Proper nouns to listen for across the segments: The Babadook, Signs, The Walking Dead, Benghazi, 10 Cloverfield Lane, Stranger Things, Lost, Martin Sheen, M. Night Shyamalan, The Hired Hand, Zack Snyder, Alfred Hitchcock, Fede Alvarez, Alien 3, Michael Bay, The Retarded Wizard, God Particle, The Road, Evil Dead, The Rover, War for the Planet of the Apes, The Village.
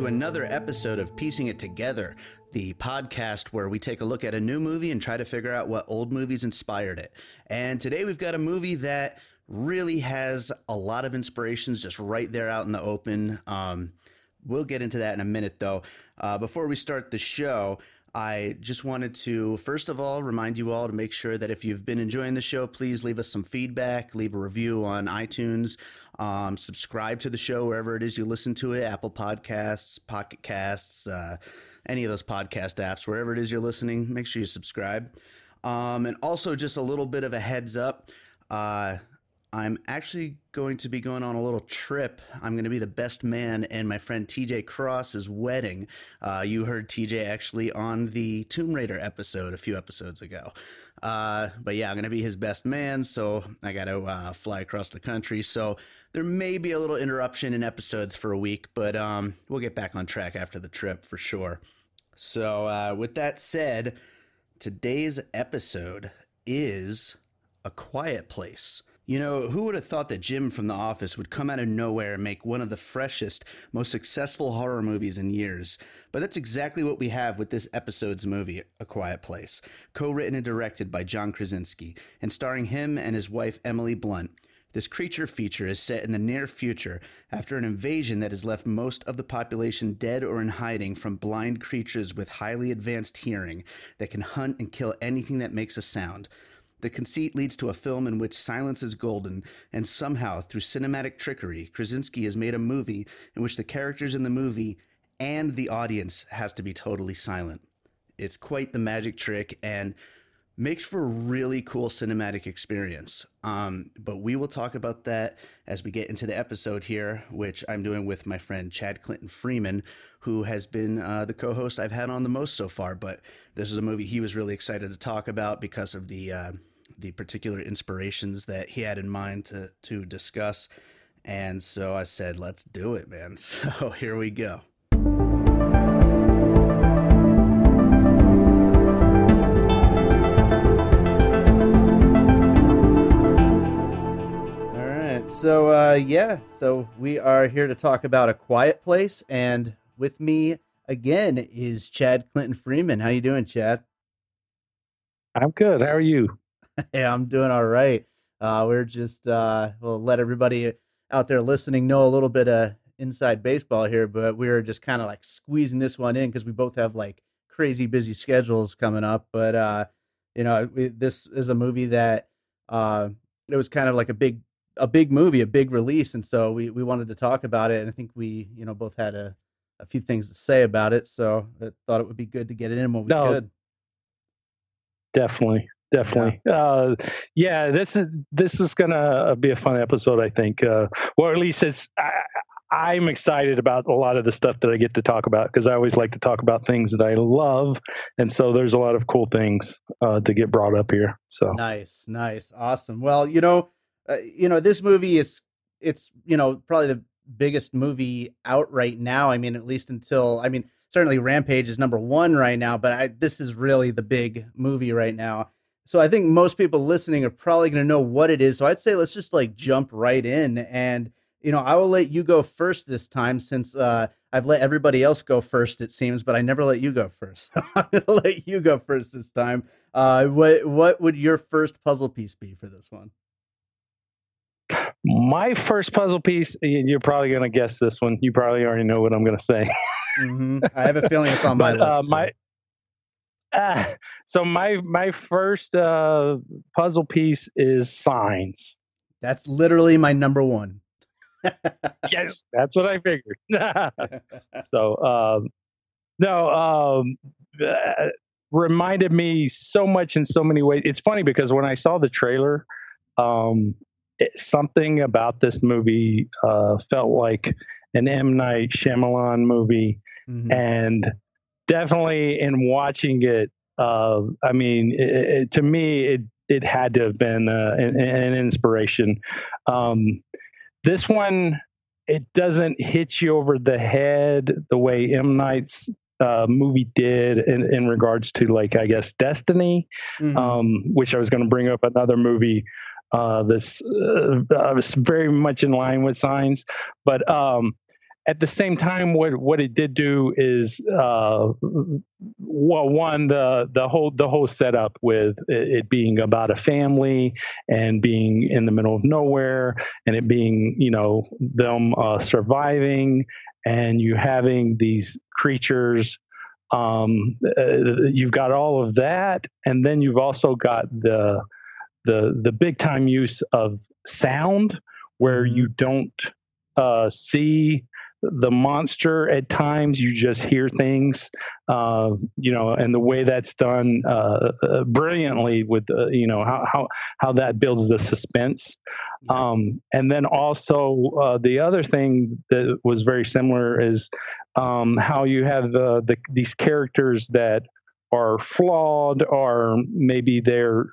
to another episode of Piecing It Together, the podcast where we take a look at a new movie and try to figure out what old movies inspired it. And today we've got a movie that really has a lot of inspirations just right there out in the open. We'll get into that in a minute, though. Before we start the show, I just wanted to, first of all, remind you all to make sure that if you've been enjoying the show, please leave us some feedback, leave a review on iTunes, subscribe to the show wherever it is you listen to it, Apple Podcasts, Pocket Casts, any of those podcast apps, wherever it is you're listening, make sure you subscribe. And also just a little bit of a heads up, I'm actually going to be going on a little trip. I'm going to be the best man and my friend TJ Cross's wedding. You heard TJ actually on the Tomb Raider episode a few episodes ago. But yeah, I'm going to be his best man, so I got to fly across the country. So there may be a little interruption in episodes for a week, but we'll get back on track after the trip for sure. So with that said, today's episode is A Quiet Place. You know, who would have thought that Jim from The Office would come out of nowhere and make one of the freshest, most successful horror movies in years? But that's exactly what we have with this episode's movie, A Quiet Place, co-written and directed by John Krasinski, and starring him and his wife, Emily Blunt. This creature feature is set in the near future after an invasion that has left most of the population dead or in hiding from blind creatures with highly advanced hearing that can hunt and kill anything that makes a sound. The conceit leads to a film in which silence is golden, and somehow, through cinematic trickery, Krasinski has made a movie in which the characters in the movie and the audience has to be totally silent. It's quite the magic trick and makes for a really cool cinematic experience. But we will talk about that as we get into the episode here, which I'm doing with my friend Chad Clinton Freeman, who has been the co-host I've had on the most so far. But this is a movie he was really excited to talk about because of the particular inspirations that he had in mind to discuss. And so I said, let's do it, man. So here we go. All right. So, so we are here to talk about A Quiet Place. And with me again is Chad Clinton Freeman. How you doing, Chad? I'm good. How are you? Yeah, I'm doing all right. We're just, we'll let everybody out there listening know a little bit of inside baseball here, but we're just kind of like squeezing this one in because we both have like crazy busy schedules coming up. But, you know, this is a movie that it was kind of like a big movie, a big release. And so we wanted to talk about it. And I think we, you know, both had a few things to say about it. So I thought it would be good to get it in when we could. Definitely. Yeah, this is gonna be a fun episode, I think. Or at least it's. I'm excited about a lot of the stuff that I get to talk about because I always like to talk about things that I love, and so there's a lot of cool things to get brought up here. So nice, awesome. Well, you know, this movie it's you know probably the biggest movie out right now. I mean, at least certainly Rampage is number one right now, but this is really the big movie right now. So I think most people listening are probably going to know what it is. So I'd say let's just like jump right in. And, you know, I will let you go first this time since I've let everybody else go first, it seems, but I never let you go first. So I'm going to let you go first this time. What would your first puzzle piece be for this one? My first puzzle piece, you're probably going to guess this one. You probably already know what I'm going to say. Mm-hmm. I have a feeling it's on my list. So my first puzzle piece is Signs. That's literally my number one. Yes, that's what I figured. So, reminded me so much in so many ways. It's funny because when I saw the trailer, something about this movie felt like an M. Night Shyamalan movie, mm-hmm. and definitely in watching it, I mean, to me, it had to have been an inspiration. This one, it doesn't hit you over the head the way M. Night's movie did in regards to, like, I guess, Destiny, mm-hmm. Which I was going to bring up another movie that's very much in line with Signs. But At the same time, what it did do is, well, one, the whole setup with it being about a family and being in the middle of nowhere, and it being, you know, them surviving, and you having these creatures. You've got all of that, and then you've also got the big time use of sound, where you don't see the monster at times, you just hear things, you know, and the way that's done brilliantly with, you know, how that builds the suspense. And then also the other thing that was very similar is how you have these characters that are flawed, or maybe they're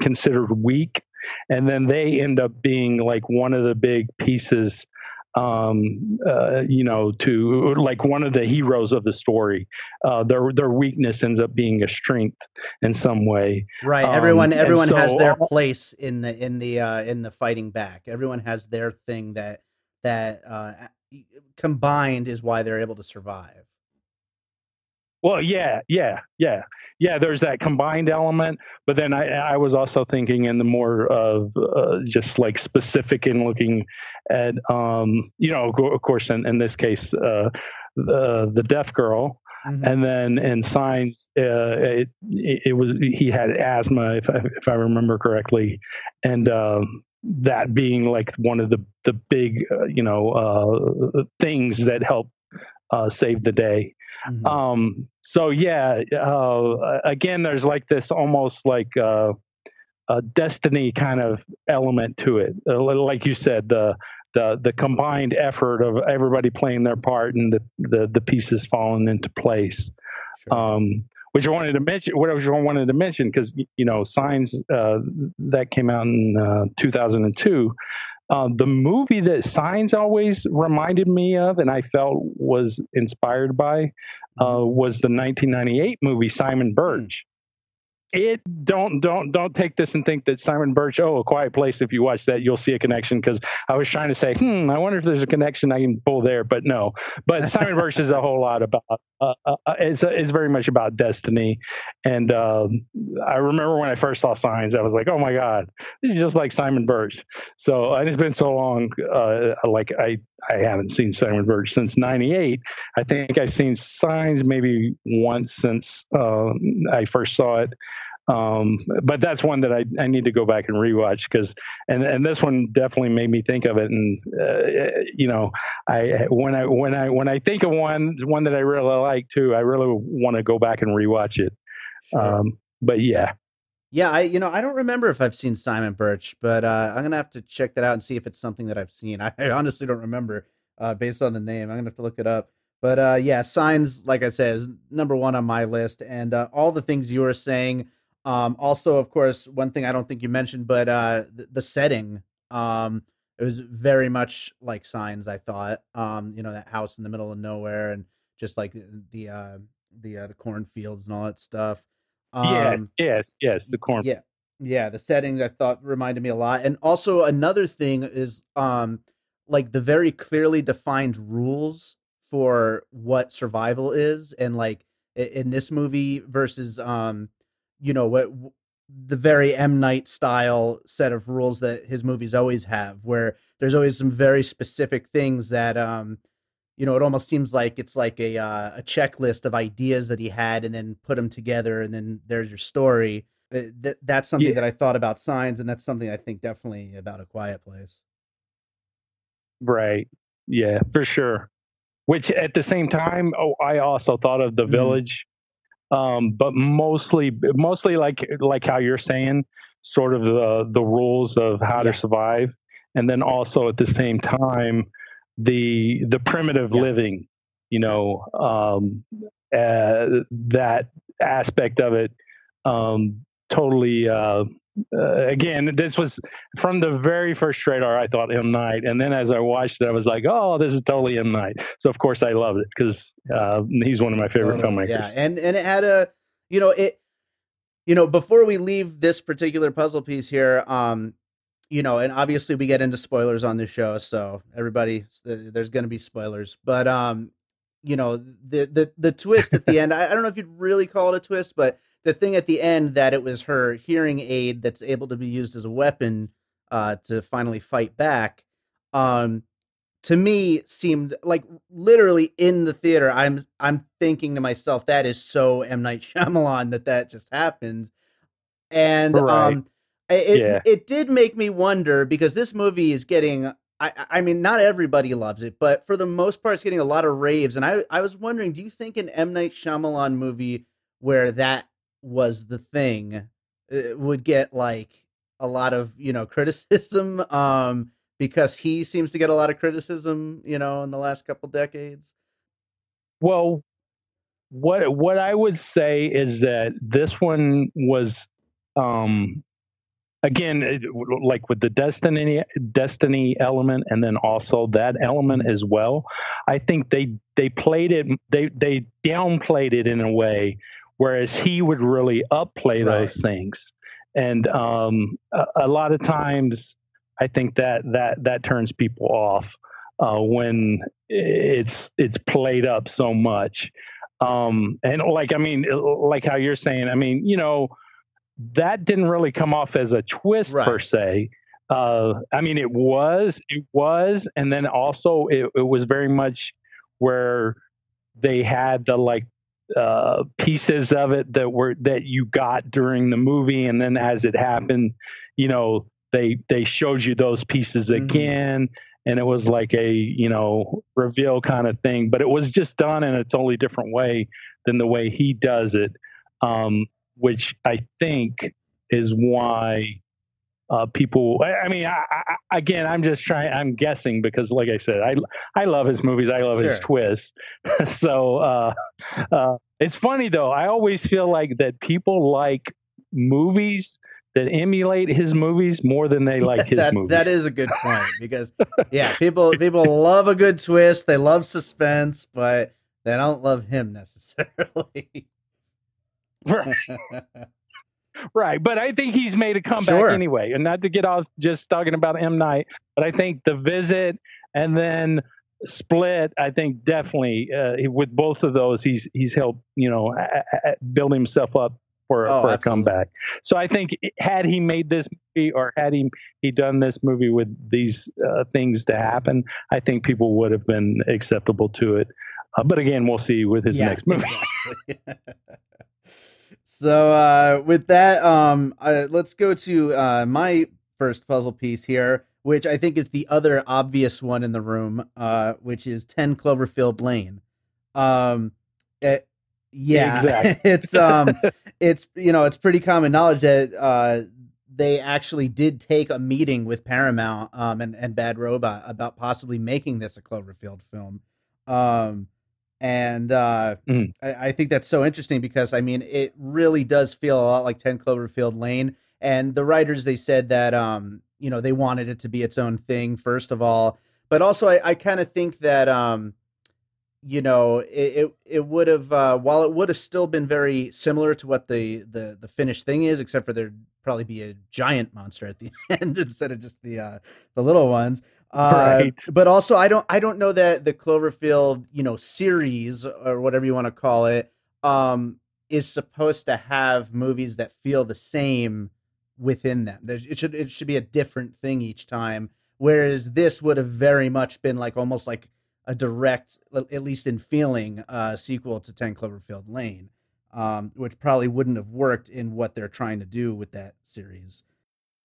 considered weak, and then they end up being like one of the big pieces, you know, to like one of the heroes of the story. Their weakness ends up being a strength in some way. Right. Everyone so, has their place in the fighting back. Everyone has their thing that combined is why they're able to survive. Well, yeah. There's that combined element, but then I was also thinking in the more of just like specific in looking at, you know, of course, in this case, the deaf girl, and then in Signs, it was, he had asthma, if I remember correctly, and that being like one of the big, you know, things that help save the day. So yeah, again, there's like this almost like a destiny kind of element to it. Like you said, the combined effort of everybody playing their part and the pieces falling into place. Sure. Which I wanted to mention, because, you know, Signs, that came out in 2002. The movie that Signs always reminded me of, and I felt was inspired by, was the 1998 movie Simon Birch. It don't take this and think that Simon Birch, A Quiet Place, if you watch that, you'll see a connection, because I was trying to say, I wonder if there's a connection I can pull there, but no. But Simon Birch is a whole lot about, it's very much about destiny. And I remember when I first saw Signs, I was like, oh my God, this is just like Simon Birch. So, and it's been so long, like I haven't seen Simon Birch since 98. I think I've seen Signs maybe once since I first saw it. But that's one that I need to go back and rewatch, because, and this one definitely made me think of it. And, you know, when I think of one that I really like too, I really want to go back and rewatch it. Sure. But yeah. Yeah. I don't remember if I've seen Simon Birch, but, I'm going to have to check that out and see if it's something that I've seen. I honestly don't remember, based on the name. I'm going to have to look it up. But yeah, Signs, like I said, is number one on my list. And all the things you were saying. Also, of course, one thing I don't think you mentioned, but the setting. It was very much like Signs, I thought. You know, that house in the middle of nowhere, and just like the cornfields and all that stuff. Yes, the corn. Yeah, the setting, I thought, reminded me a lot. And also another thing is like the very clearly defined rules for what survival is, and like in this movie versus you know, what the very M. Night style set of rules that his movies always have, where there's always some very specific things that you know, it almost seems like it's like a checklist of ideas that he had, and then put them together, and then there's your story. That's something that I thought about Signs, and that's something I think definitely about A Quiet Place. Right. Yeah, for sure. Which at the same time, I also thought of The Village, but mostly like how you're saying, sort of the rules of how to survive, and then also at the same time, the primitive living, you know, that aspect of it, totally. Again, this was from the very first trailer. I thought M. Night, and then as I watched it, I was like, "Oh, this is totally M. Night." So of course, I loved it, because he's one of my favorite filmmakers. Yeah, and it had a, you know, it, you know, before we leave this particular puzzle piece here, you know, and obviously we get into spoilers on this show, so everybody, there's going to be spoilers. But you know, the twist at the end, I don't know if you'd really call it a twist, but the thing at the end that it was her hearing aid that's able to be used as a weapon to finally fight back, to me seemed like, literally in the theater, I'm thinking to myself, that is so M. Night Shyamalan that just happens. And right. It did make me wonder, because this movie is getting, I mean, not everybody loves it, but for the most part, it's getting a lot of raves. And I was wondering, do you think an M. Night Shyamalan movie where that was the thing would get like a lot of, you know, criticism, because he seems to get a lot of criticism, you know, in the last couple decades? Well, what I would say is that this one was, again, like with the destiny element, and then also that element as well, I think they played it, they downplayed it in a way, whereas he would really upplay those things. And a lot of times, I think that turns people off when it's played up so much. And like, I mean, like how you're saying, I mean, you know, that didn't really come off as a twist per se. I mean, it was. And then also it was very much where they had the like pieces of it that you got during the movie. And then as it happened, you know, they showed you those pieces again. Mm-hmm. And it was like a, you know, reveal kind of thing, but it was just done in a totally different way than the way he does it. Which I think is why people, I mean, I'm guessing, because like I said, I love his movies. I love his twists. So it's funny though. I always feel like that people like movies that emulate his movies more than they like his movies. That is a good point, because people love a good twist. They love suspense, but they don't love him necessarily. Right. But I think he's made a comeback anyway, and not to get off just talking about M. Night, but I think The Visit and then Split, I think definitely with both of those, he's helped, you know, build himself up for a comeback. So I think had he made this movie, or had he done this movie with these things to happen, I think people would have been acceptable to it. But again, we'll see with his next movie. Exactly. So with that, let's go to my first puzzle piece here, which I think is the other obvious one in the room, which is 10 Cloverfield Lane. Exactly. It's you know, it's pretty common knowledge that they actually did take a meeting with Paramount and Bad Robot about possibly making this a Cloverfield film. And I think that's so interesting, because I mean, it really does feel a lot like 10 Cloverfield Lane. And the writers, they said that, you know, they wanted it to be its own thing, first of all. But also, I kind of think that, you know, it would have, while it would have still been very similar to what the finished thing is, except for there'd probably be a giant monster at the end instead of just the little ones. Right. But also, I don't know that the Cloverfield, you know, series or whatever you want to call it, is supposed to have movies that feel the same within them. It should be a different thing each time. Whereas this would have very much been like, almost like a direct, at least in feeling, sequel to 10 Cloverfield Lane, which probably wouldn't have worked in what they're trying to do with that series.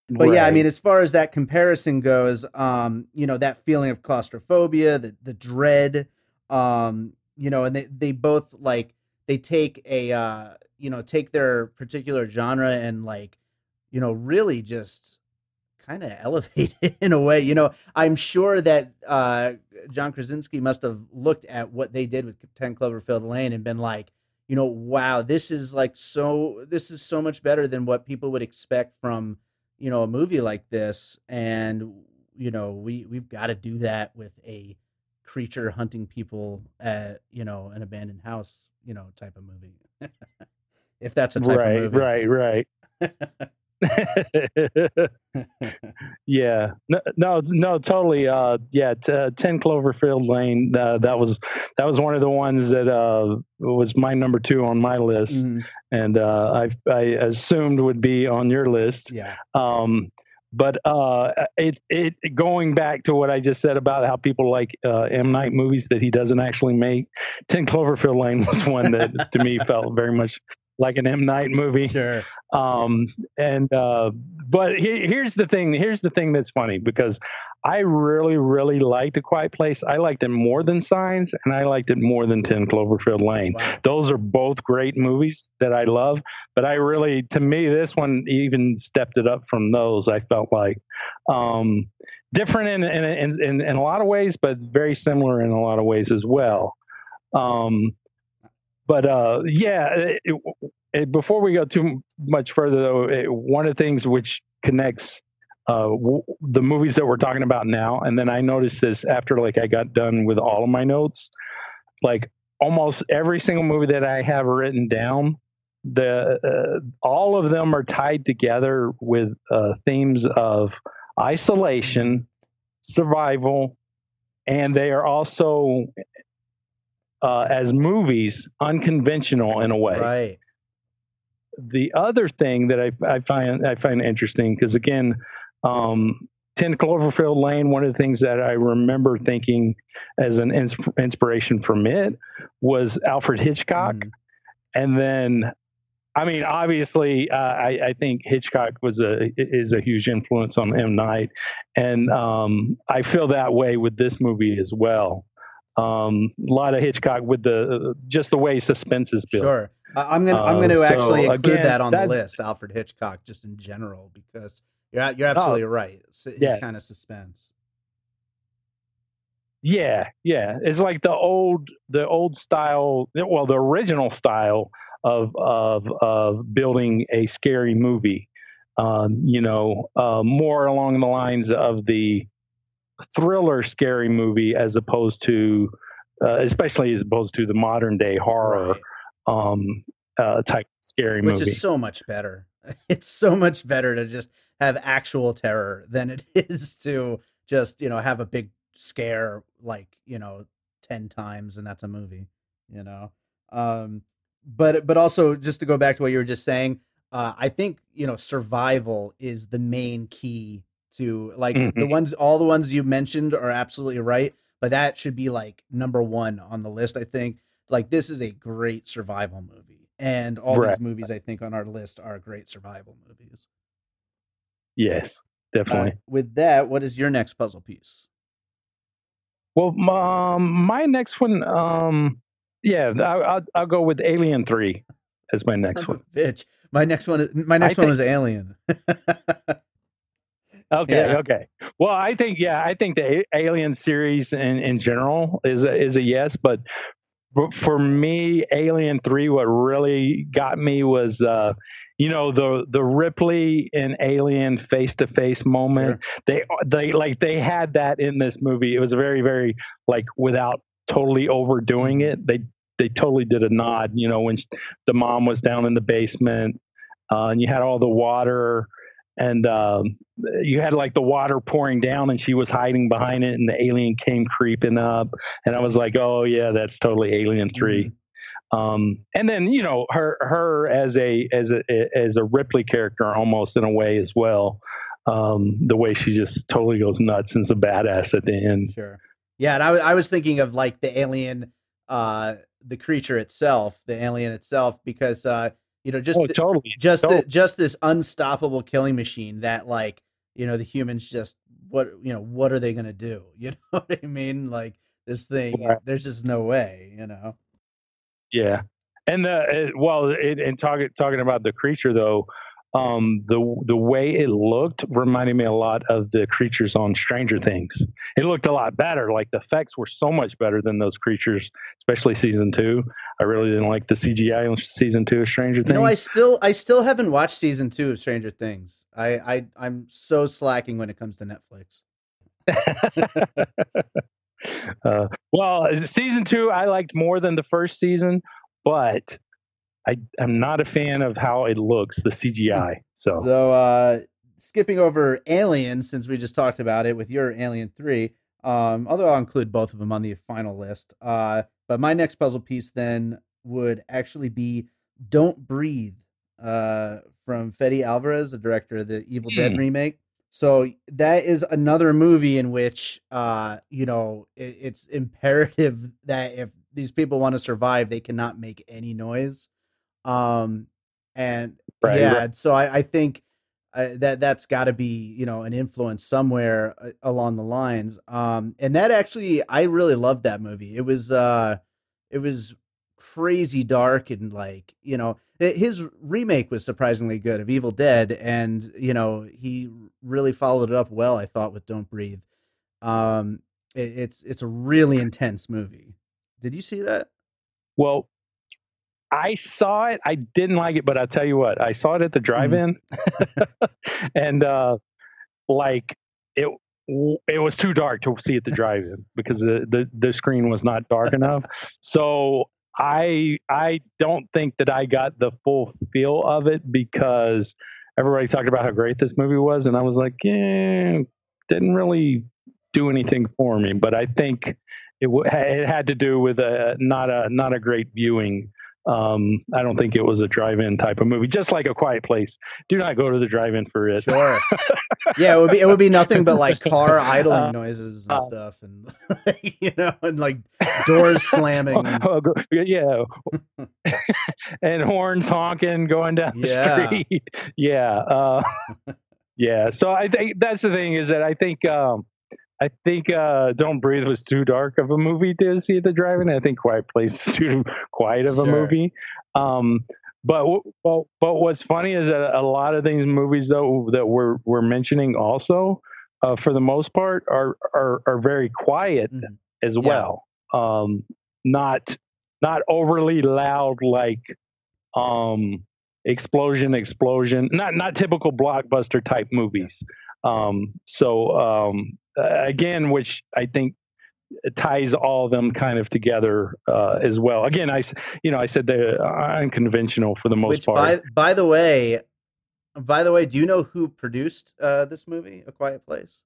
But I mean, as far as that comparison goes, you know, that feeling of claustrophobia, the dread, you know, and they both, like, they take a, you know, take their particular genre and, like, you know, really just kind of elevate it in a way. You know, I'm sure that John Krasinski must have looked at what they did with 10 Cloverfield Lane and been like, you know, wow, this is so much better than what people would expect from, you know, a movie like this. And, you know, we've got to do that with a creature hunting people at, you know, an abandoned house, you know, type of movie. If that's a type of movie. Right. Yeah, no, totally. Yeah, 10 Cloverfield Lane. That was one of the ones that was my number 2 on my list, and I assumed would be on your list. Yeah. But it going back to what I just said about how people like M. Night movies that he doesn't actually make. 10 Cloverfield Lane was one that to me felt very much like an M. Night movie. Sure. But here's the thing that's funny, because I really, really liked A Quiet Place. I liked it more than Signs, and I liked it more than 10 Cloverfield Lane. Wow. Those are both great movies that I love, but to me, this one even stepped it up from those. I felt like, different in a lot of ways, but very similar in a lot of ways as well. Before we go too much further, though, one of the things which connects the movies that we're talking about now, and then I noticed this after, like, I got done with all of my notes, like almost every single movie that I have written down, all of them are tied together with themes of isolation, survival, and they are also, as movies, unconventional in a way. Right. The other thing that I find interesting, because again, 10 Cloverfield Lane, one of the things that I remember thinking as an inspiration from it was Alfred Hitchcock. And then, I mean, obviously, I think Hitchcock is a huge influence on M. Night, and I feel that way with this movie as well. A lot of Hitchcock with just the way suspense is built. Sure. I'm going to actually include that on the list, Alfred Hitchcock, just in general, because you're absolutely right. It's kind of suspense. Yeah. It's like the old style, well, the original style of building a scary movie. More along the lines of the thriller scary movie as opposed to the modern day horror. Right. Type scary movie, which is so much better. It's so much better to just have actual terror than it is to just, have a big scare, 10 times. And that's a movie, but also, just to go back to what you were just saying, I think, survival is the main key to, all the ones you mentioned are absolutely right. But that should be number 1 on the list, I think. This is a great survival movie, and all these movies I think on our list are great survival movies. Yes, definitely. With that, what is your next puzzle piece? Well, my next one, I'll go with Alien 3 as my next one. Bitch, my next one was Alien. Okay. Well, I think the Alien series in general is a yes, but for me, Alien 3, what really got me was, the Ripley and Alien face-to-face moment. Sure. They had that in this movie. It was very, very, without totally overdoing it. They totally did a nod, when the mom was down in the basement, and you had all the water, and you had the water pouring down and she was hiding behind it and the alien came creeping up, and I was like, oh yeah, that's totally Alien 3. And then, her as a Ripley character almost in a way as well. The way she just totally goes nuts and is a badass at the end. Sure. Yeah. And I was thinking of the alien, the alien itself, because, just this unstoppable killing machine that the humans just, what are they going to do? You know what I mean? This thing, right. There's just no way, Yeah. And talking about the creature though, the way it looked reminded me a lot of the creatures on Stranger Things. It looked a lot better. The effects were so much better than those creatures, especially season 2. I really didn't like the CGI on season 2 of Stranger Things. No, I still haven't watched season 2 of Stranger Things. I'm so slacking when it comes to Netflix. Well, season 2, I liked more than the first season, but I'm not a fan of how it looks, the CGI. So skipping over Alien, since we just talked about it with your Alien 3, although I'll include both of them on the final list. But my next puzzle piece then would actually be Don't Breathe from Fede Alvarez, the director of the Evil Dead remake. So that is another movie in which, it's imperative that if these people want to survive, they cannot make any noise. So I think that's got to be, an influence somewhere along the lines. And that actually, I really loved that movie. It was crazy dark and his remake was surprisingly good of Evil Dead. And, he really followed it up well, I thought, with Don't Breathe. It's a really intense movie. Did you see that? Well, I saw it. I didn't like it, but I'll tell you what, I saw it at the drive-in and it was too dark to see at the drive-in because the screen was not dark enough. So I don't think that I got the full feel of it because everybody talked about how great this movie was. And I was like, didn't really do anything for me, but I think it had to do with not a great viewing. I don't think it was a drive-in type of movie, just like A Quiet Place. Do not go to the drive-in for it. Sure. Yeah, it would be nothing but like car idling noises and stuff, and and like doors slamming. Yeah, and horns honking going down the street. Yeah, yeah. So I think that's the thing is that I think Don't Breathe was too dark of a movie to see at the drive-in. I think Quiet Place is too quiet of a movie. But what's funny is that a lot of these movies though that we're mentioning also, for the most part, are very quiet as well. Not overly loud like explosion. Not typical blockbuster type movies. Again, which I think ties all of them kind of together as well. Again, I said they're unconventional for the most part. By the way, do you know who produced this movie, A Quiet Place?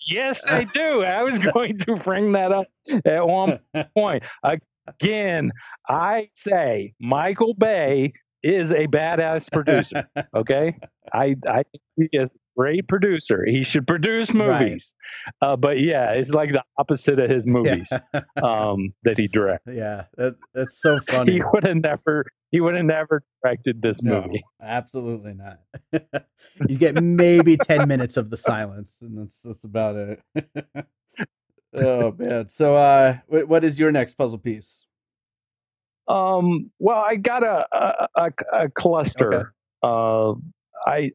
Yes, I do. I was going to bring that up at one point. Again, I say Michael Bay is a badass producer. Okay, I think he is a great producer. He should produce movies, right. But yeah, it's like the opposite of his movies that he directed. Yeah, that's so funny. He would have never directed this movie. Absolutely not. You get maybe 10 minutes of the silence, and that's about it. Oh man! So, what is your next puzzle piece? Well, I got a cluster. Okay. I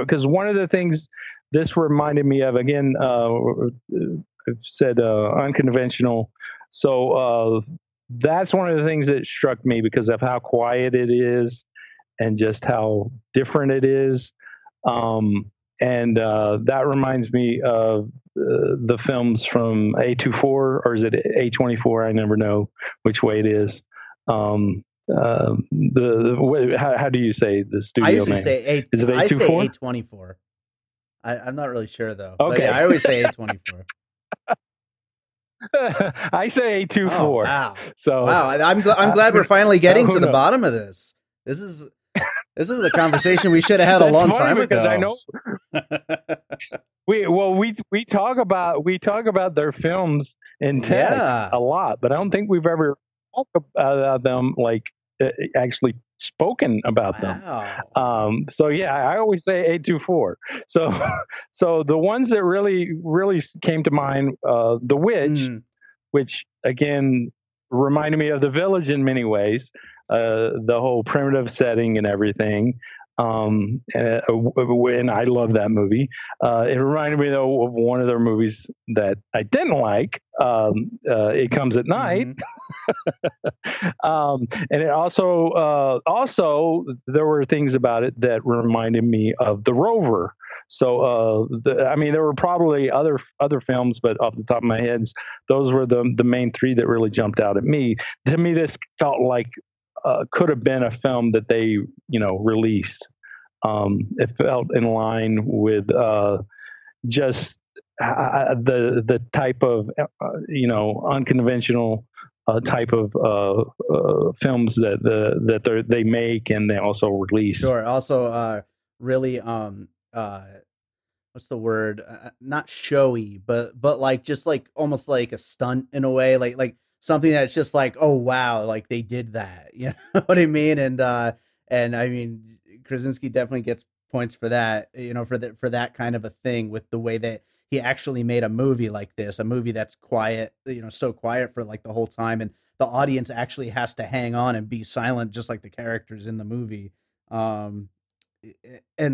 because one of the things this reminded me of, again, I've said unconventional. So that's one of the things that struck me because of how quiet it is and just how different it is. And that reminds me of the films from A24, or is it A24? I never know which way it is. How do you say the studio name? I usually say is it A24? I say A24. I'm not really sure though. Okay. Yeah, I always say A24. I say A24. Oh, wow. So wow, I'm glad we're finally getting to the bottom of this. This is a conversation we should have had a long time ago. I know. We talk about their films in text a lot, but I don't think we've ever talked about them actually spoken about them. I always say A24. So the ones that really came to mind, The Witch, which again reminded me of The Village in many ways, the whole primitive setting and everything. And I love that movie. It reminded me though of one of their movies that I didn't like. It Comes at Night. And it also there were things about it that reminded me of The Rover. So, there were probably other films, but off the top of my head, those were the main three that really jumped out at me. To me, this felt like could have been a film that they, you know, released. It felt in line with the type of, unconventional type of films that they make and they also release. Sure. Also, really, what's the word? Not showy, but like just like almost like a stunt in a way, like something that's just like, oh wow, like they did that. You know what I mean? And I mean, Krasinski definitely gets points for that. You know, for that kind of a thing with the way that he actually made a movie like this, a movie that's quiet, you know, so quiet for like the whole time. And the audience actually has to hang on and be silent, just like the characters in the movie. And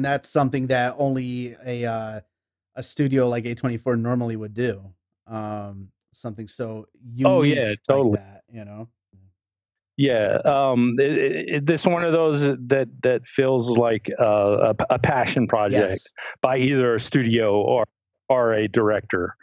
that's something that only a studio like A24 normally would do. Something so unique. Oh yeah, totally. Like that, you know? Yeah. This one of those that feels like a passion project, yes, by either a studio or a director,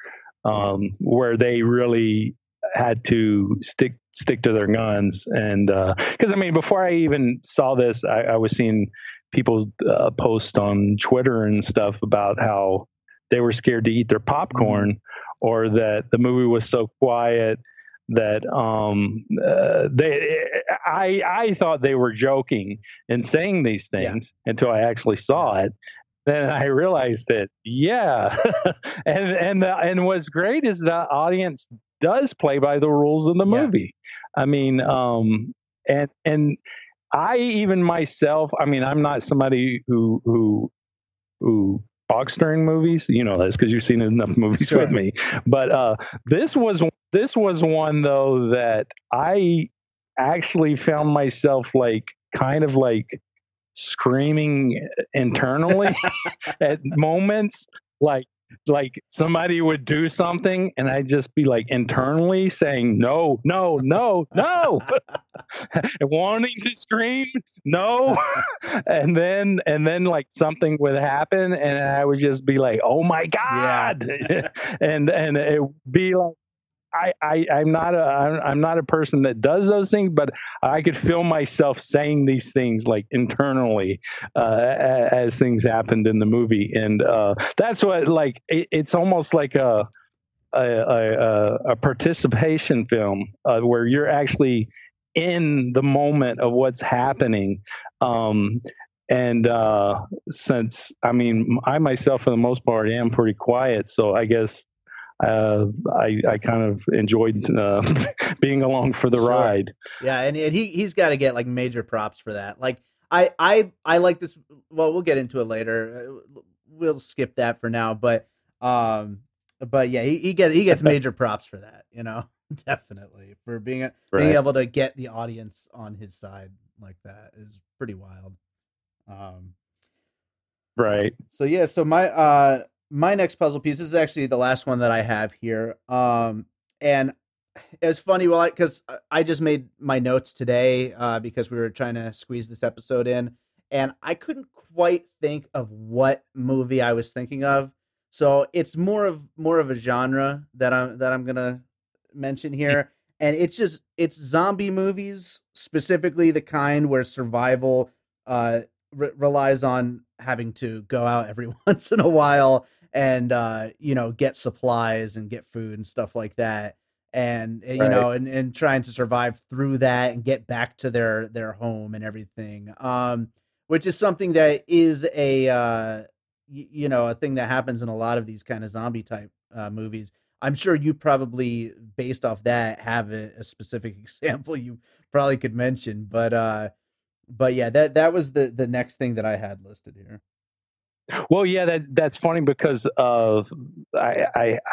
where they really had to stick to their guns. And because I mean, before I even saw this, I was seeing people post on Twitter and stuff about how they were scared to eat their popcorn, or that the movie was so quiet that I thought they were joking and saying these things, yeah, until I actually saw it. Then I realized that, yeah, and what's great is the audience does play by the rules of the movie. Yeah. I mean, and I even myself, I mean, I'm not somebody who talks during movies. You know this because you've seen enough movies, sure, with me. But this was one though that I actually found myself like kind of like screaming internally at moments, like somebody would do something and I'd just be like internally saying no and wanting to scream no, and then like something would happen and I would just be like, oh my god, yeah. and it would be like, I'm not a person that does those things, but I could feel myself saying these things like internally as things happened in the movie, and that's what, like it's almost like a participation film where you're actually in the moment of what's happening. And since I mean, I myself for the most part am pretty quiet, so I guess. I kind of enjoyed being along for the, sure, ride. Yeah, and he's got to get like major props for that. Like I like this. Well, we'll get into it later. We'll skip that for now. But yeah, he gets major props for that. You know, definitely for being able to get the audience on his side like that is pretty wild. Right. So yeah. So my My next puzzle piece, this is actually the last one that I have here. And it's funny, well, because I just made my notes today because we were trying to squeeze this episode in, and I couldn't quite think of what movie I was thinking of. So it's more of a genre that I'm gonna mention here, and it's zombie movies, specifically the kind where survival relies on having to go out every once in a while and get supplies and get food and stuff like that, and right, and trying to survive through that and get back to their home and everything, which is something that is a thing that happens in a lot of these kind of zombie type movies. I'm sure you probably, based off that, have a specific example you probably could mention, but yeah, that was the next thing that I had listed here. Well, yeah, that's funny because I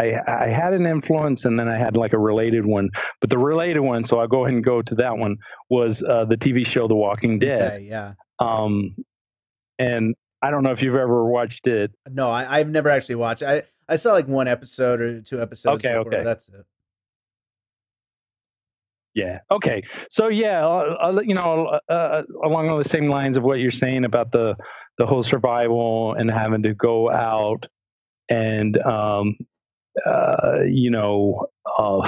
had an influence and then I had like a related one, but the related one, so I'll go ahead and go to that one, was the TV show The Walking Dead. Okay, yeah. And I don't know if you've ever watched it. No, I've never actually watched it. I saw like one episode or two episodes. Okay, before, okay. That's it. Yeah. Okay. So yeah, along the same lines of what you're saying about the whole survival and having to go out and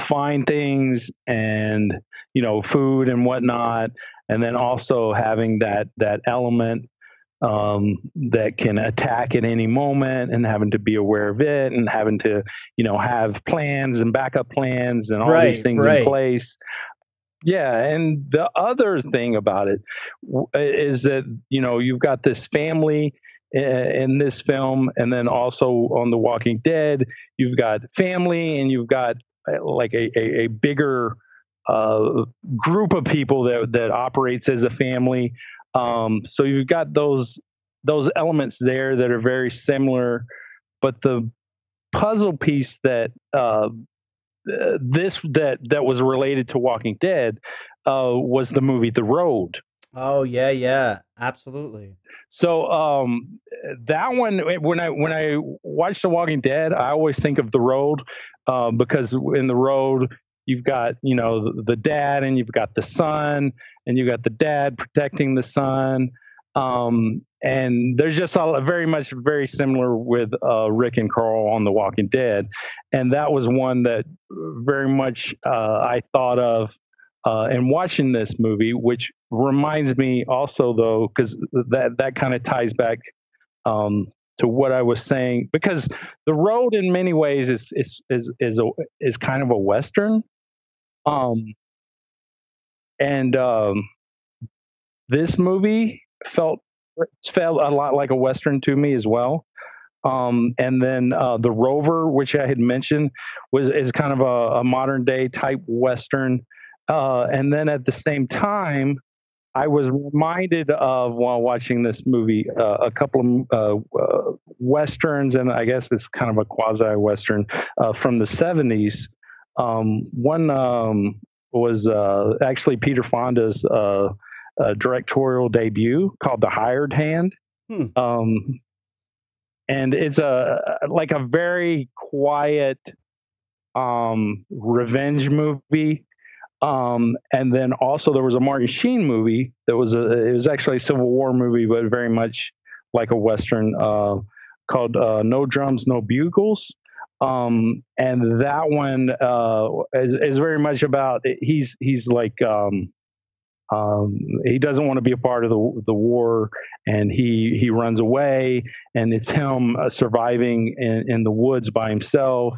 find things and, food and whatnot. And then also having that element that can attack at any moment, and having to be aware of it, and having to, have plans and backup plans and all these things in place. Yeah. And the other thing about it is that, you've got this family in this film, and then also on The Walking Dead, you've got family, and you've got like a bigger group of people that operates as a family. So you've got those elements there that are very similar, but the puzzle piece that that was related to Walking Dead was the movie The Road. Oh yeah, absolutely. So that one, when I watch The Walking Dead, I always think of The Road, because in The Road you've got the dad, and you've got the son, and you've got the dad protecting the son, and there's just very similar with Rick and Carl on The Walking Dead, and that was one that very much I thought of in watching this movie, which reminds me also, though, because that kind of ties back to what I was saying, because The Road in many ways is kind of a Western. This movie felt a lot like a Western to me as well. And then The Rover, which I had mentioned, is kind of a modern day type Western. And then at the same time, I was reminded of, while watching this movie, a couple of Westerns, and I guess it's kind of a quasi-Western from the 70s. One was actually Peter Fonda's directorial debut, called The Hired Hand. And it's a very quiet revenge movie. And then also there was a Martin Sheen movie that was it was actually a Civil War movie, but very much like a Western, called No Drums, No Bugles. And that one is very much about, he's like he doesn't want to be a part of the war, and he runs away, and it's him surviving in the woods by himself.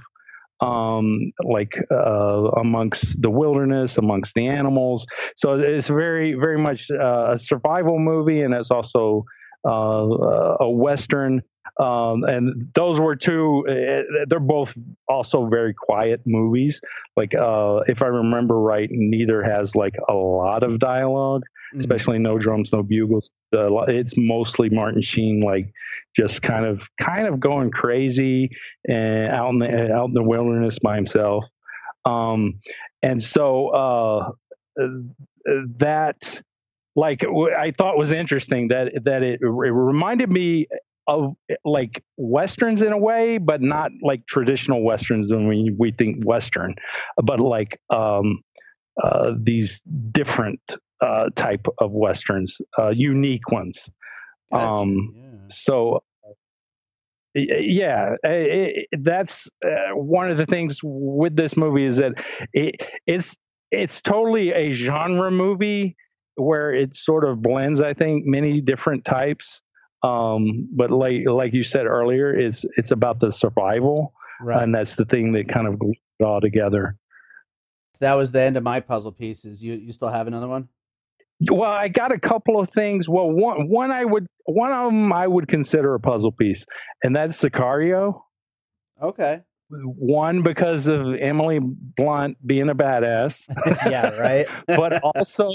Amongst the wilderness, amongst the animals. So it's very, very much a survival movie, and it's also a Western. And those were two, they're both also very quiet movies. Like, if I remember right, neither has like a lot of dialogue, especially No Drums, No Bugles. It's mostly Martin Sheen, like just kind of going crazy and out in the wilderness by himself. That, like, I thought was interesting that it reminded me of like Westerns in a way, but not like traditional Westerns when we think Western, but like these different type of Westerns, unique ones. Gotcha. So yeah, that's one of the things with this movie, is that it's totally a genre movie where it sort of blends, I think, many different types. But like you said earlier, it's about the survival, right? And that's the thing that kind of glues it all together. That was the end of my puzzle pieces. You still have another one? Well, I got a couple of things. Well, one of them I would consider a puzzle piece, and that's Sicario. Okay. One, because of Emily Blunt being a badass. Yeah, right. but also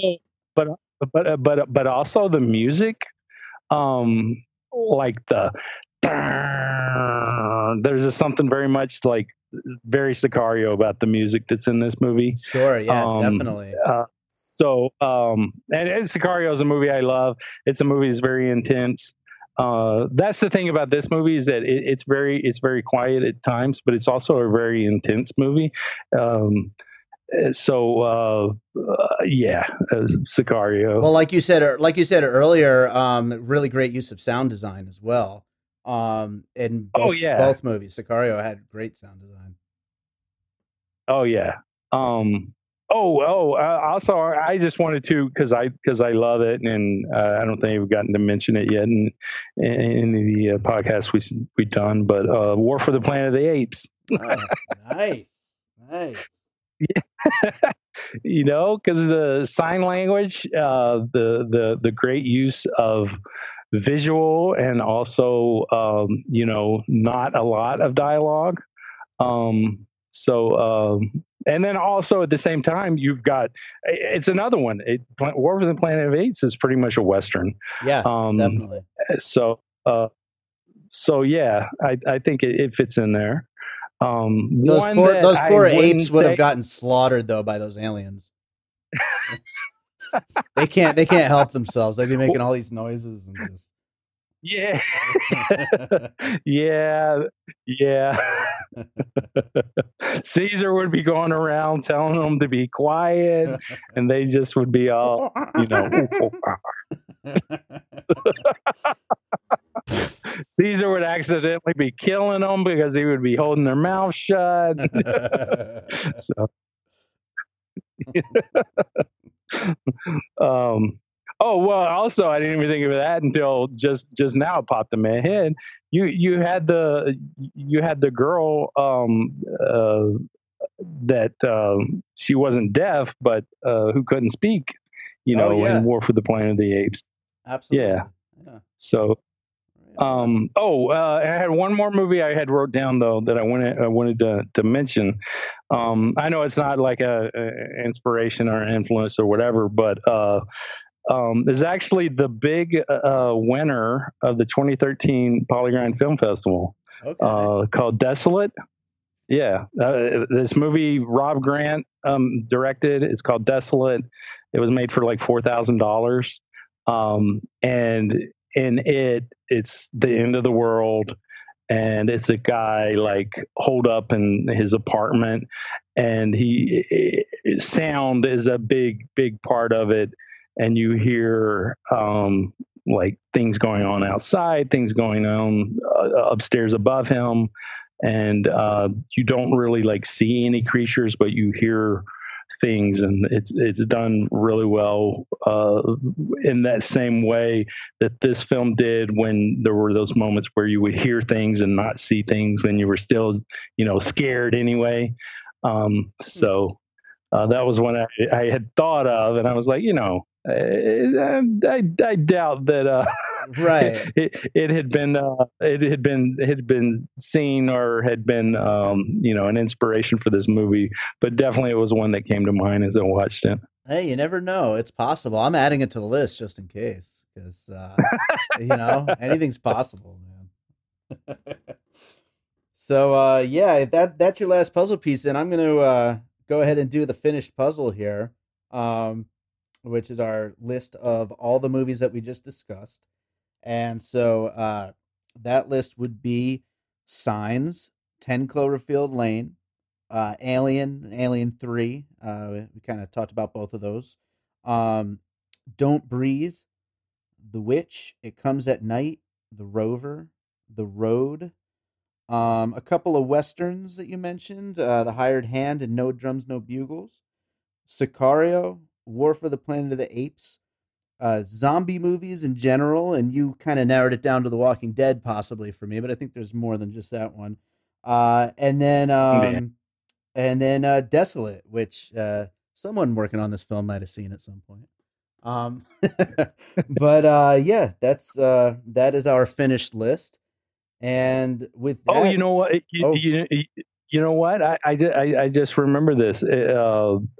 the music. Like there's just something very much like very Sicario about the music that's in this movie. Sure. Yeah, definitely. And Sicario is a movie I love. It's a movie that's very intense. That's the thing about this movie, is that it's very quiet at times, but it's also a very intense movie. Sicario. Well, like you said earlier, really great use of sound design as well. In both movies, Sicario had great sound design. Oh yeah. Also, I just wanted to, because I love it, and I don't think we've gotten to mention it yet in the podcast we've done. But War for the Planet of the Apes. Nice. Yeah. You know, because the sign language, the great use of visual, and also you know, not a lot of dialogue. And then also at the same time, you've got, it's another one. War for the Planet of the Apes is pretty much a Western. Yeah, definitely. So yeah, I think it fits in there. Those poor apes would have gotten slaughtered though by those aliens. They can't help themselves. They'd be making all these noises and just. Yeah. yeah. Caesar would be going around telling them to be quiet, and they just would be all, you know. Caesar would accidentally be killing them because he would be holding their mouth shut. So. Oh, well, also, I didn't even think of that until just now it popped in my head. You had the girl that she wasn't deaf, but who couldn't speak, in War for the Planet of the Apes. Absolutely. Yeah. So, I had one more movie I had wrote down, though, that I wanted to mention. I know it's not like a inspiration or an influence or whatever, but... is actually the big winner of the 2013 Polygon Film Festival, called Desolate. Yeah, this movie Rob Grant directed. It's called Desolate. It was made for like $4,000, and in it's the end of the world, and it's a guy like holed up in his apartment, and sound is a big part of it. And you hear like things going on outside, things going on upstairs above him, and you don't really like see any creatures, but you hear things, and it's done really well in that same way that this film did when there were those moments where you would hear things and not see things when you were still, scared anyway. That was one I had thought of, and I was like, I doubt that right it had been seen or had been an inspiration for this movie, but definitely it was one that came to mind as I watched it. Hey, you never know, it's possible. I'm adding it to the list just in case, because anything's possible, man. So if that's your last puzzle piece, then I'm going to go ahead and do the finished puzzle here, which is our list of all the movies that we just discussed. And so that list would be Signs, 10 Cloverfield Lane, Alien 3. We kind of talked about both of those. Don't Breathe, The Witch, It Comes at Night, The Rover, The Road, a couple of Westerns that you mentioned, The Hired Hand and No Drums, No Bugles, Sicario, War for the Planet of the Apes, zombie movies in general, and you kind of narrowed it down to The Walking Dead possibly for me, but I think there's more than just that one. And then Desolate, which someone working on this film might have seen at some point. But that is our finished list. And with that, You know what? I just remember this.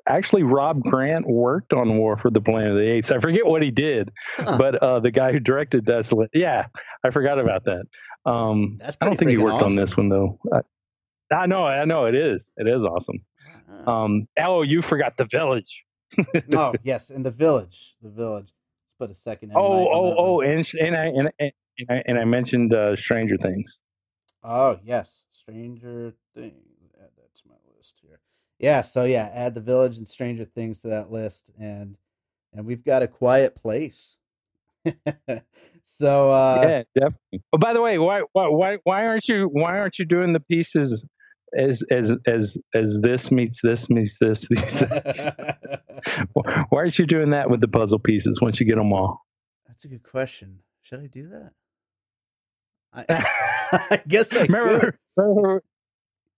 Actually, Rob Grant worked on War for the Planet of the Apes. I forget what he did, but the guy who directed Desolate. Yeah, I forgot about that. I don't think he worked on this one though. I know it is. It is awesome. You forgot The Village. Oh yes, and The Village. Let's put a second. And I mentioned Stranger Things. Oh yes. Stranger Things. Add that to my list here. Yeah, so add The Village and Stranger Things to that list, and we've got A Quiet Place. So yeah, definitely. Oh, by the way, why aren't you doing the pieces as this meets this. Why aren't you doing that with the puzzle pieces once you get them all? That's a good question. Should I do that? I guess I remember.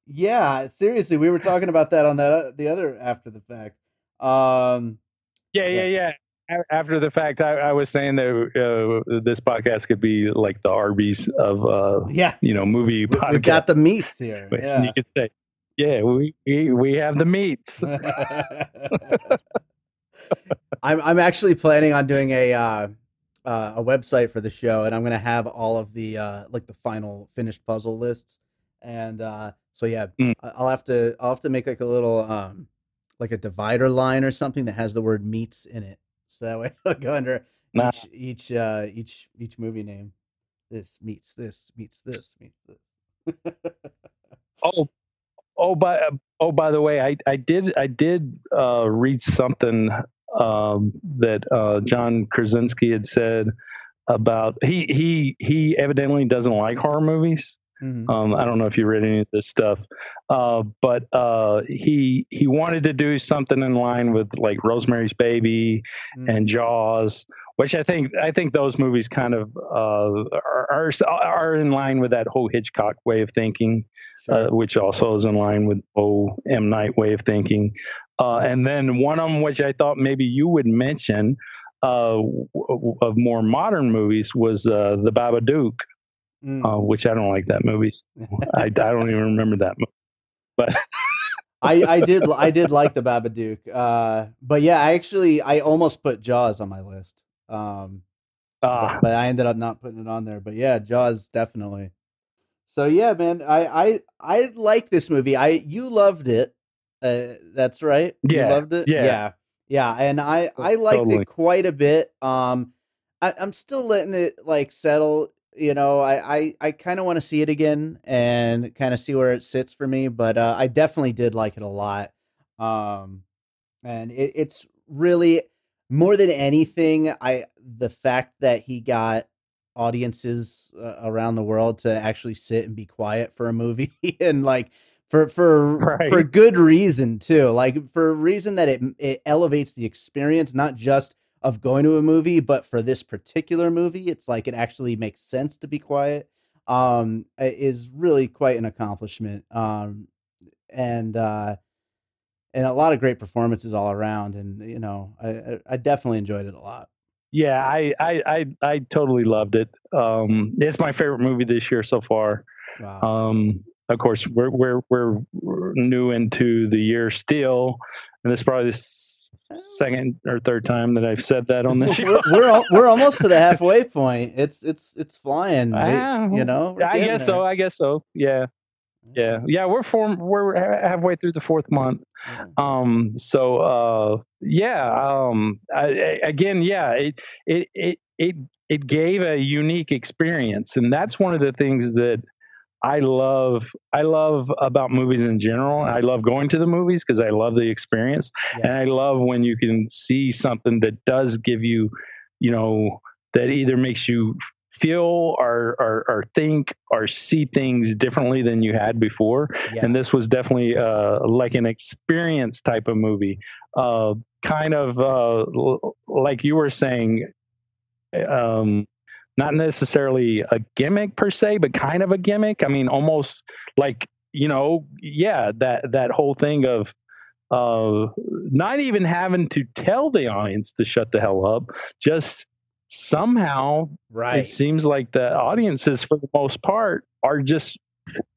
Yeah, seriously, we were talking about that on the other after the fact. Yeah. After the fact, I was saying that this podcast could be like the Arby's of movie podcast. We've got the meats here. Yeah. You could say, yeah, we have the meats. I'm actually planning on doing a website for the show, and I'm going to have all of the the final finished puzzle lists. And so yeah, I'll have to make like a little like a divider line or something that has the word meats in it, so that way it'll go under each movie name. This meets this meets this meets this. By the way, I did read something that John Krasinski had said about he evidently doesn't like horror movies. Mm-hmm. I don't know if you read any of this stuff, but he wanted to do something in line with like Rosemary's Baby and Jaws, which I think those movies kind of are in line with that whole Hitchcock way of thinking, sure. Which also is in line with M. Night way of thinking. And then one of them, which I thought maybe you would mention of more modern movies, was The Babadook. Which I don't like that movie. I don't even remember that movie. But I did like The Babadook. But yeah, I almost put Jaws on my list. But I ended up not putting it on there. But yeah, Jaws definitely. So yeah, man, I like this movie. You loved it. That's right. Yeah, you loved it. Yeah. And I liked it quite a bit. I'm still letting it like settle. You know, I kind of want to see it again and kind of see where it sits for me, but I definitely did like it a lot. And it's really, more than anything, the fact that he got audiences around the world to actually sit and be quiet for a movie and like for good reason too, like for a reason that it elevates the experience, not just of going to a movie, but for this particular movie, it's like it actually makes sense to be quiet. Is really quite an accomplishment. And a lot of great performances all around. And, you know, I definitely enjoyed it a lot. Yeah, I totally loved it. It's my favorite movie this year so far. Wow. Of course, we're new into the year still, and this is probably the second or third time that I've said that on this show. We're almost to the halfway point. It's flying. I guess so. Yeah. We're halfway through the fourth month. It gave a unique experience, and that's one of the things that I love about movies in general. I love going to the movies because I love the experience. Yeah. And I love when you can see something that does give you, you know, that either makes you feel or think or see things differently than you had before. Yeah. And this was definitely like an experience type of movie, kind of like you were saying, not necessarily a gimmick per se, but kind of a gimmick. I mean, almost like, you know, yeah, that whole thing of not even having to tell the audience to shut the hell up. Just somehow, right? It seems like the audiences, for the most part, are just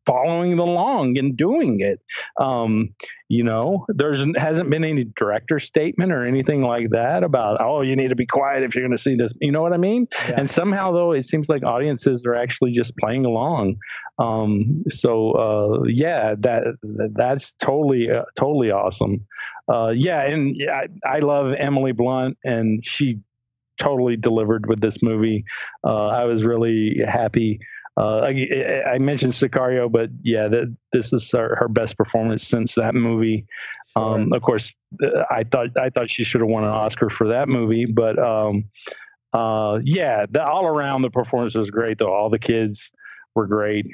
following along and doing it. There hasn't been any director statement or anything like that about, oh, you need to be quiet if you're going to see this. You know what I mean? Yeah. And somehow, though, it seems like audiences are actually just playing along. That's totally awesome. And I love Emily Blunt, and she totally delivered with this movie. I was really happy. I mentioned Sicario, but yeah, this is her best performance since that movie. Sure. Of course, I thought she should have won an Oscar for that movie, but all around the performance was great. Though all the kids were great.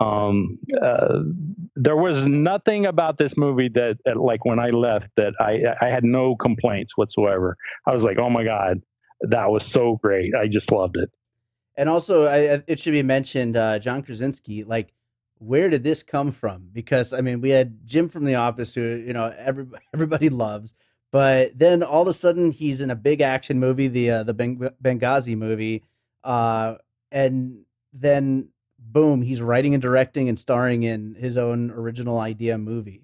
There was nothing about this movie that, like when I left, that I had no complaints whatsoever. I was like, oh my God, that was so great. I just loved it. And also, it should be mentioned, John Krasinski, like, where did this come from? Because, I mean, we had Jim from The Office, who, you know, everybody loves. But then all of a sudden, he's in a big action movie, the Benghazi movie. And then, boom, he's writing and directing and starring in his own original idea movie.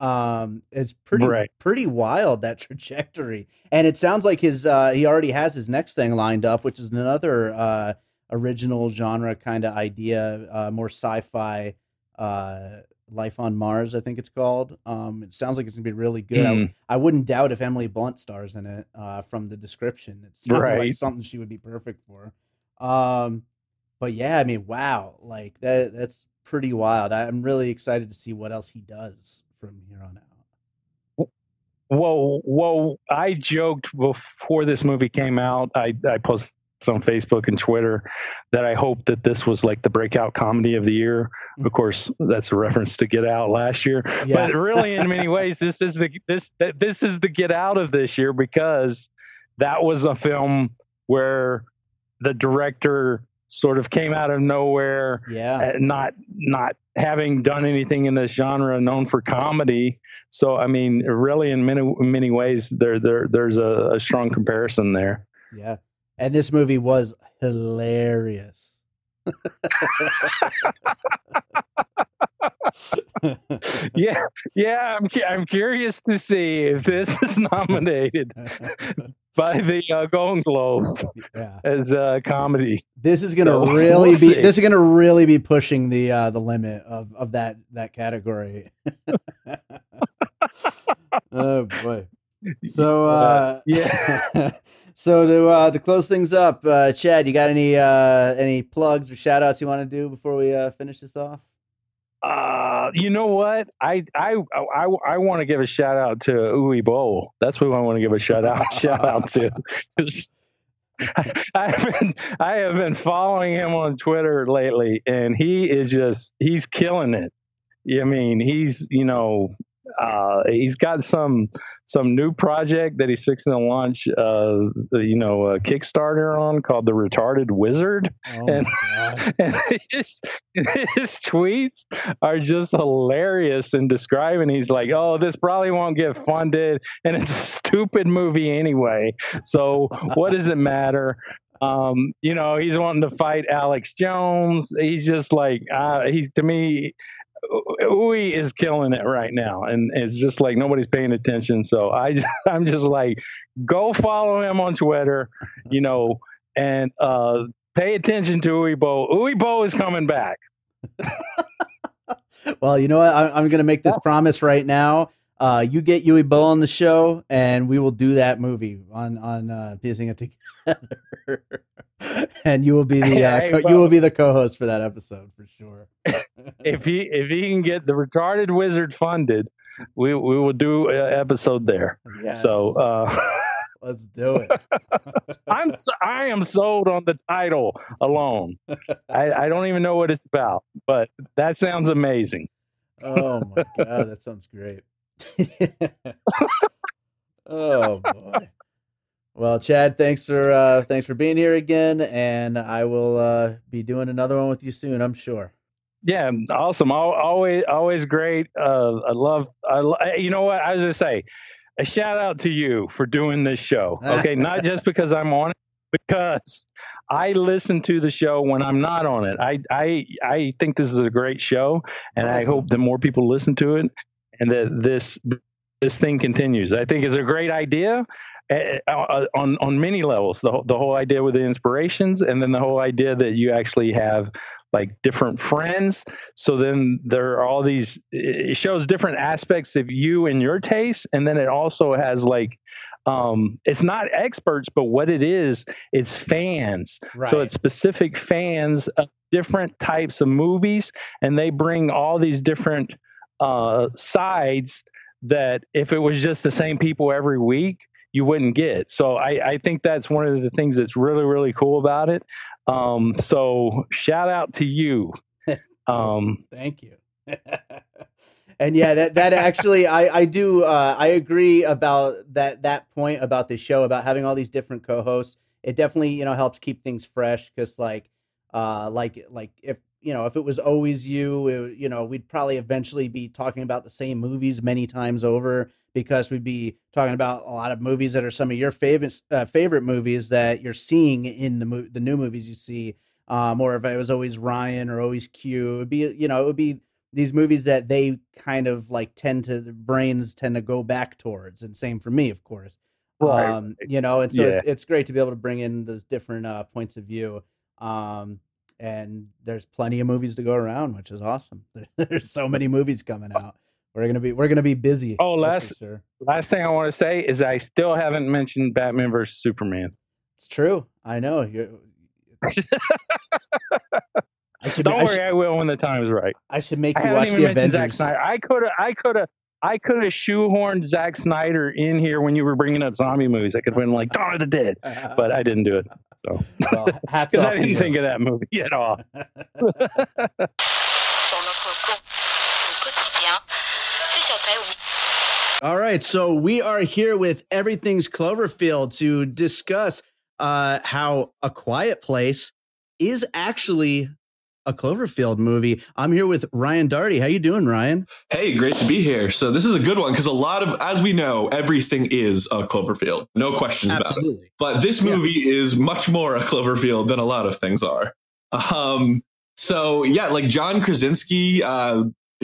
It's pretty wild, that trajectory. And it sounds like his he already has his next thing lined up, which is another original genre kind of idea, more sci-fi, Life on Mars, I think it's called. It sounds like it's gonna be really good. I wouldn't doubt if Emily Blunt stars in it, from the description. It sounds like something she would be perfect for. But yeah, I mean, wow, like that's pretty wild. I'm really excited to see what else he does from here on out. Well, I joked before this movie came out, I posted on Facebook and Twitter that I hoped that this was like the breakout comedy of the year. Of course, that's a reference to Get Out last year, but really in many ways, this is the Get Out of this year, because that was a film where the director sort of came out of nowhere, not having done anything in this genre, known for comedy. So, I mean, really in many ways, there's a strong comparison there. Yeah. And this movie was hilarious. Yeah. I'm curious to see if this is nominated by the Golden Globes as a comedy. This is gonna this is gonna really be pushing the limit of that category. Oh boy. So yeah. So to close things up, Chad, you got any plugs or shout outs you want to do before we finish this off? You know what? I want to give a shout out to Uwe Boll. That's who I want to give a shout out to. I have been following him on Twitter lately, and he's killing it. I mean, he's got some new project that he's fixing to launch, a Kickstarter on, called The Retarded Wizard. Oh, and his tweets are just hilarious in describing. He's like, oh, this probably won't get funded, and it's a stupid movie anyway, so what does it matter? He's wanting to fight Alex Jones. He's just like, to me, Uwe is killing it right now, and it's just like nobody's paying attention. So I'm just like, go follow him on Twitter, and pay attention to Uwe Boll. Uwe Boll is coming back. Well, you know what? I'm going to make this promise right now. You get Uwe Boll on the show, and we will do that movie on Piecing It Together. And you will be the co-host for that episode for sure. If he can get The Retarded Wizard funded, we will do an episode there. Yes. So let's do it. I am sold on the title alone. I don't even know what it's about, but that sounds amazing. Oh my God, that sounds great. Oh boy. Well, Chad, thanks for being here again, and I will be doing another one with you soon, I'm sure. Yeah, awesome. Always great. You know what? I was going to say, a shout out to you for doing this show. Okay, not just because I'm on it, because I listen to the show when I'm not on it. I think this is a great show, and awesome. I hope that more people listen to it, and that this thing continues. I think it's a great idea. On many levels, the whole idea with the inspirations, and then the whole idea that you actually have like different friends. So then there are all these, it shows different aspects of you and your taste. And then it also has like, it's not experts, but what it is, it's fans. Right. So it's specific fans of different types of movies, and they bring all these different sides that if it was just the same people every week, you wouldn't get. So I think that's one of the things that's really, really cool about it. So shout out to you. Thank you. And yeah, that actually, I do. I agree about that point about this show, about having all these different co-hosts. It definitely, helps keep things fresh. Cause like if it was always you, we'd probably eventually be talking about the same movies many times over, because we'd be talking about a lot of movies that are some of your favorite movies that you're seeing in the new movies you see. Or if it was always Ryan or always Q, it would be these movies that they kind of like tend to go back towards. And same for me, of course. Right. And so it's great to be able to bring in those different points of view. And there's plenty of movies to go around, which is awesome. There's so many movies coming out. We're gonna be busy. Oh, last thing I want to say is I still haven't mentioned Batman versus Superman. It's true. I know. Don't worry, I will when the time is right. I should make you watch the Avengers. Zack Snyder. I could have shoehorned Zack Snyder in here when you were bringing up zombie movies. I could have been like Dawn of the Dead, but I didn't do it. So, hats off. I didn't think of that movie at all. All right, so we are here with Everything's Cloverfield to discuss how A Quiet Place is actually a Cloverfield movie. I'm here with Ryan Darty. How you doing, Ryan? Hey, great to be here. So this is a good one because a lot of, as we know, everything is a Cloverfield. No questions Absolutely. About it. But this movie is much more a Cloverfield than a lot of things are. Like John Krasinski,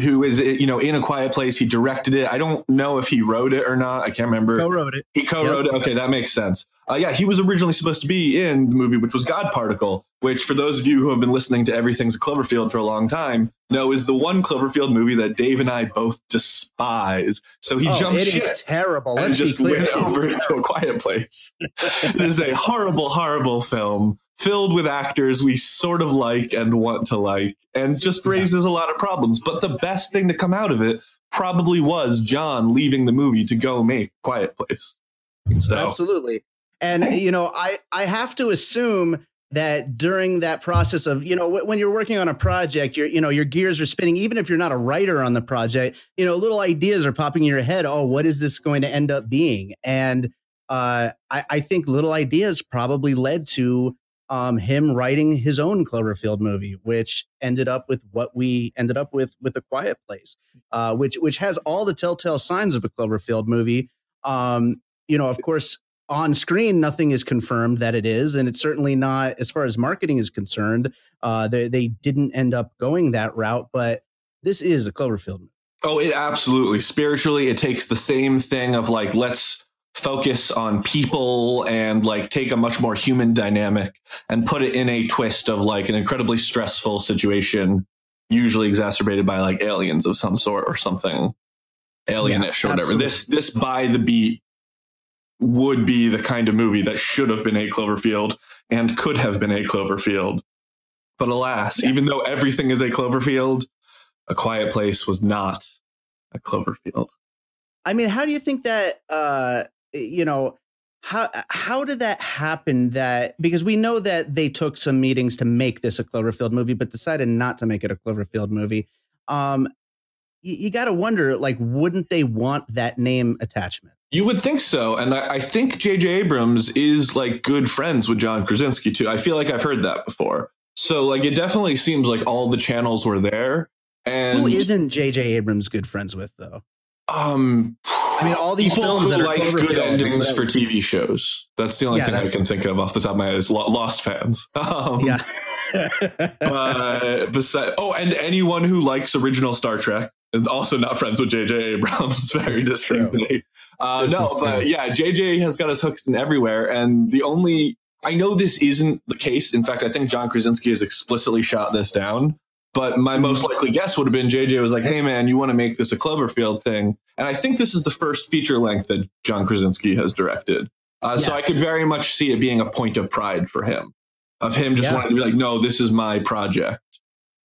who is, in A Quiet Place. He directed it. I don't know if he wrote it or not. I can't remember. Co-wrote it. He co-wrote it. Okay, that makes sense. He was originally supposed to be in the movie, which was God Particle, which for those of you who have been listening to Everything's Cloverfield for a long time know is the one Cloverfield movie that Dave and I both despise. So he jumped ship. It is terrible. Let's just went over into A Quiet Place. It is a horrible, horrible film filled with actors we sort of like and want to like, and just raises a lot of problems. But the best thing to come out of it probably was John leaving the movie to go make Quiet Place. So. Absolutely. And, I have to assume that during that process of, when you're working on a project, your gears are spinning, even if you're not a writer on the project, little ideas are popping in your head. Oh, what is this going to end up being? And I think little ideas probably led to him writing his own Cloverfield movie, which ended up with what we ended up with A Quiet Place, which has all the telltale signs of a Cloverfield movie. Of course, on screen, nothing is confirmed that it is, and it's certainly not, as far as marketing is concerned, they didn't end up going that route, but this is a Cloverfield movie. Oh, it absolutely. Spiritually, it takes the same thing of, let's focus on people and, take a much more human dynamic and put it in a twist of, an incredibly stressful situation, usually exacerbated by, aliens of some sort or something alienish or whatever. Absolutely. This by the beat would be the kind of movie that should have been a Cloverfield and could have been a Cloverfield. But alas, even though everything is a Cloverfield, A Quiet Place was not a Cloverfield. I mean, how do you think that, how did that happen? That, because we know that they took some meetings to make this a Cloverfield movie, but decided not to make it a Cloverfield movie. You got to wonder, wouldn't they want that name attachment? You would think so. And I think J.J. Abrams is good friends with John Krasinski, too. I feel like I've heard that before. So it definitely seems like all the channels were there. And who isn't J.J. Abrams good friends with, though? All these films that are good endings for TV shows. That's the only thing I can think of off the top of my head is Lost fans. But besides, and anyone who likes original Star Trek is also not friends with J.J. Abrams very distinctly. True. JJ has got his hooks in everywhere, and I know this isn't the case. In fact, I think John Krasinski has explicitly shot this down, but my most likely guess would have been JJ was like, hey man, you want to make this a Cloverfield thing? And I think this is the first feature length that John Krasinski has directed. So I could very much see it being a point of pride for him, of him just wanting to be like, no, this is my project.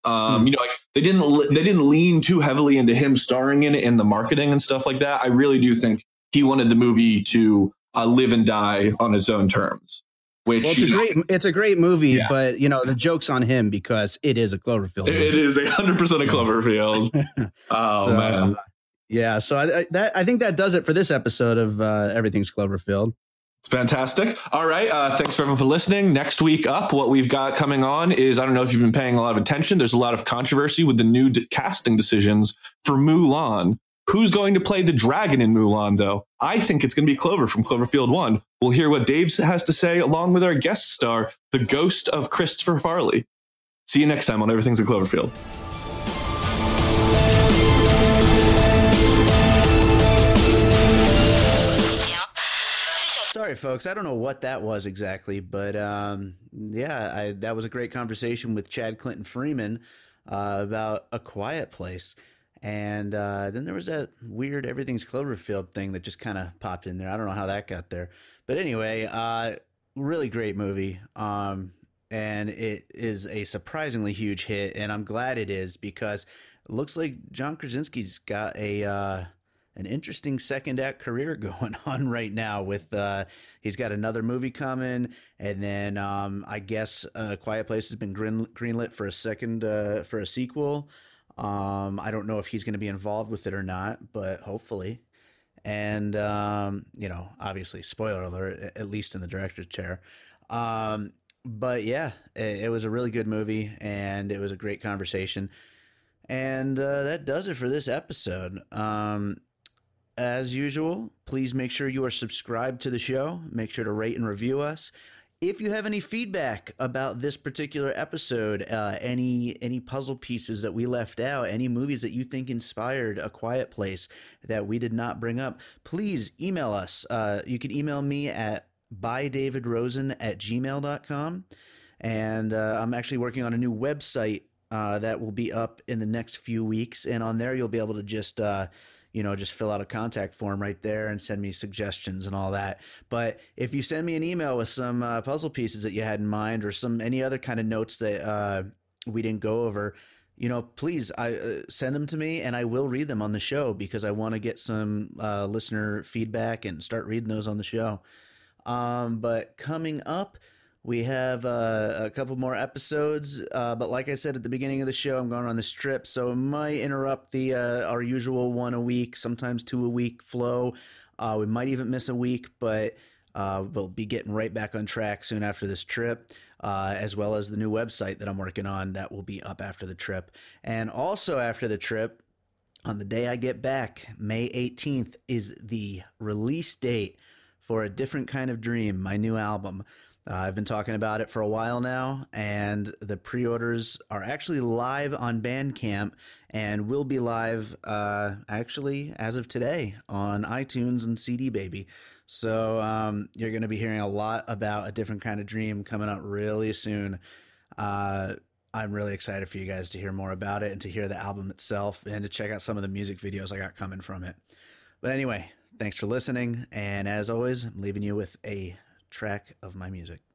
They didn't lean too heavily into him starring in it in the marketing and stuff like that. I really do think he wanted the movie to live and die on its own terms. Which, well, it's a great movie, yeah. But you know the joke's on him because it is a Cloverfield movie. It is 100% a Cloverfield. Oh so, man, yeah. So I think that does it for this episode of Everything's Cloverfield. Fantastic. All right. Thanks everyone for listening. Next week up, what we've got coming on is, I don't know if you've been paying a lot of attention. There's a lot of controversy with the new casting decisions for Mulan. Who's going to play the dragon in Mulan, though? I think it's going to be Clover from Cloverfield 1. We'll hear what Dave has to say, along with our guest star, the ghost of Christopher Farley. See you next time on Everything's at Cloverfield. Sorry, folks. I don't know what that was exactly, but that was a great conversation with Chad Clinton Freeman about A Quiet Place. And then there was that weird Everything's Cloverfield thing that just kind of popped in there. I don't know how that got there. But anyway, really great movie. And it is a surprisingly huge hit, and I'm glad it is, because it looks like John Krasinski's got a... an interesting second act career going on right now with, he's got another movie coming. And then, I guess, Quiet Place has been greenlit for a sequel. I don't know if he's going to be involved with it or not, but hopefully. And, obviously spoiler alert, at least in the director's chair. But yeah, it was a really good movie, and it was a great conversation. And, that does it for this episode. As usual, please make sure you are subscribed to the show. Make sure to rate and review us. If you have any feedback about this particular episode, any puzzle pieces that we left out, any movies that you think inspired A Quiet Place that we did not bring up, please email us. You can email me at bydavidrosen@gmail.com. And I'm actually working on a new website that will be up in the next few weeks. And on there, you'll be able to just fill out a contact form right there and send me suggestions and all that. But if you send me an email with some puzzle pieces that you had in mind, or any other kind of notes that we didn't go over, please send them to me, and I will read them on the show, because I want to get some listener feedback and start reading those on the show. But coming up, we have a couple more episodes, but like I said at the beginning of the show, I'm going on this trip, so it might interrupt the our usual one a week, sometimes two a week flow. We might even miss a week, but we'll be getting right back on track soon after this trip, as well as the new website that I'm working on that will be up after the trip. And also after the trip, on the day I get back, May 18th, is the release date for A Different Kind of Dream, my new album. I've been talking about it for a while now, and the pre-orders are actually live on Bandcamp, and will be live actually as of today on iTunes and CD Baby. So you're going to be hearing a lot about A Different Kind of Dream coming up really soon. I'm really excited for you guys to hear more about it, and to hear the album itself, and to check out some of the music videos I got coming from it. But anyway, thanks for listening, and as always, I'm leaving you with a track of my music.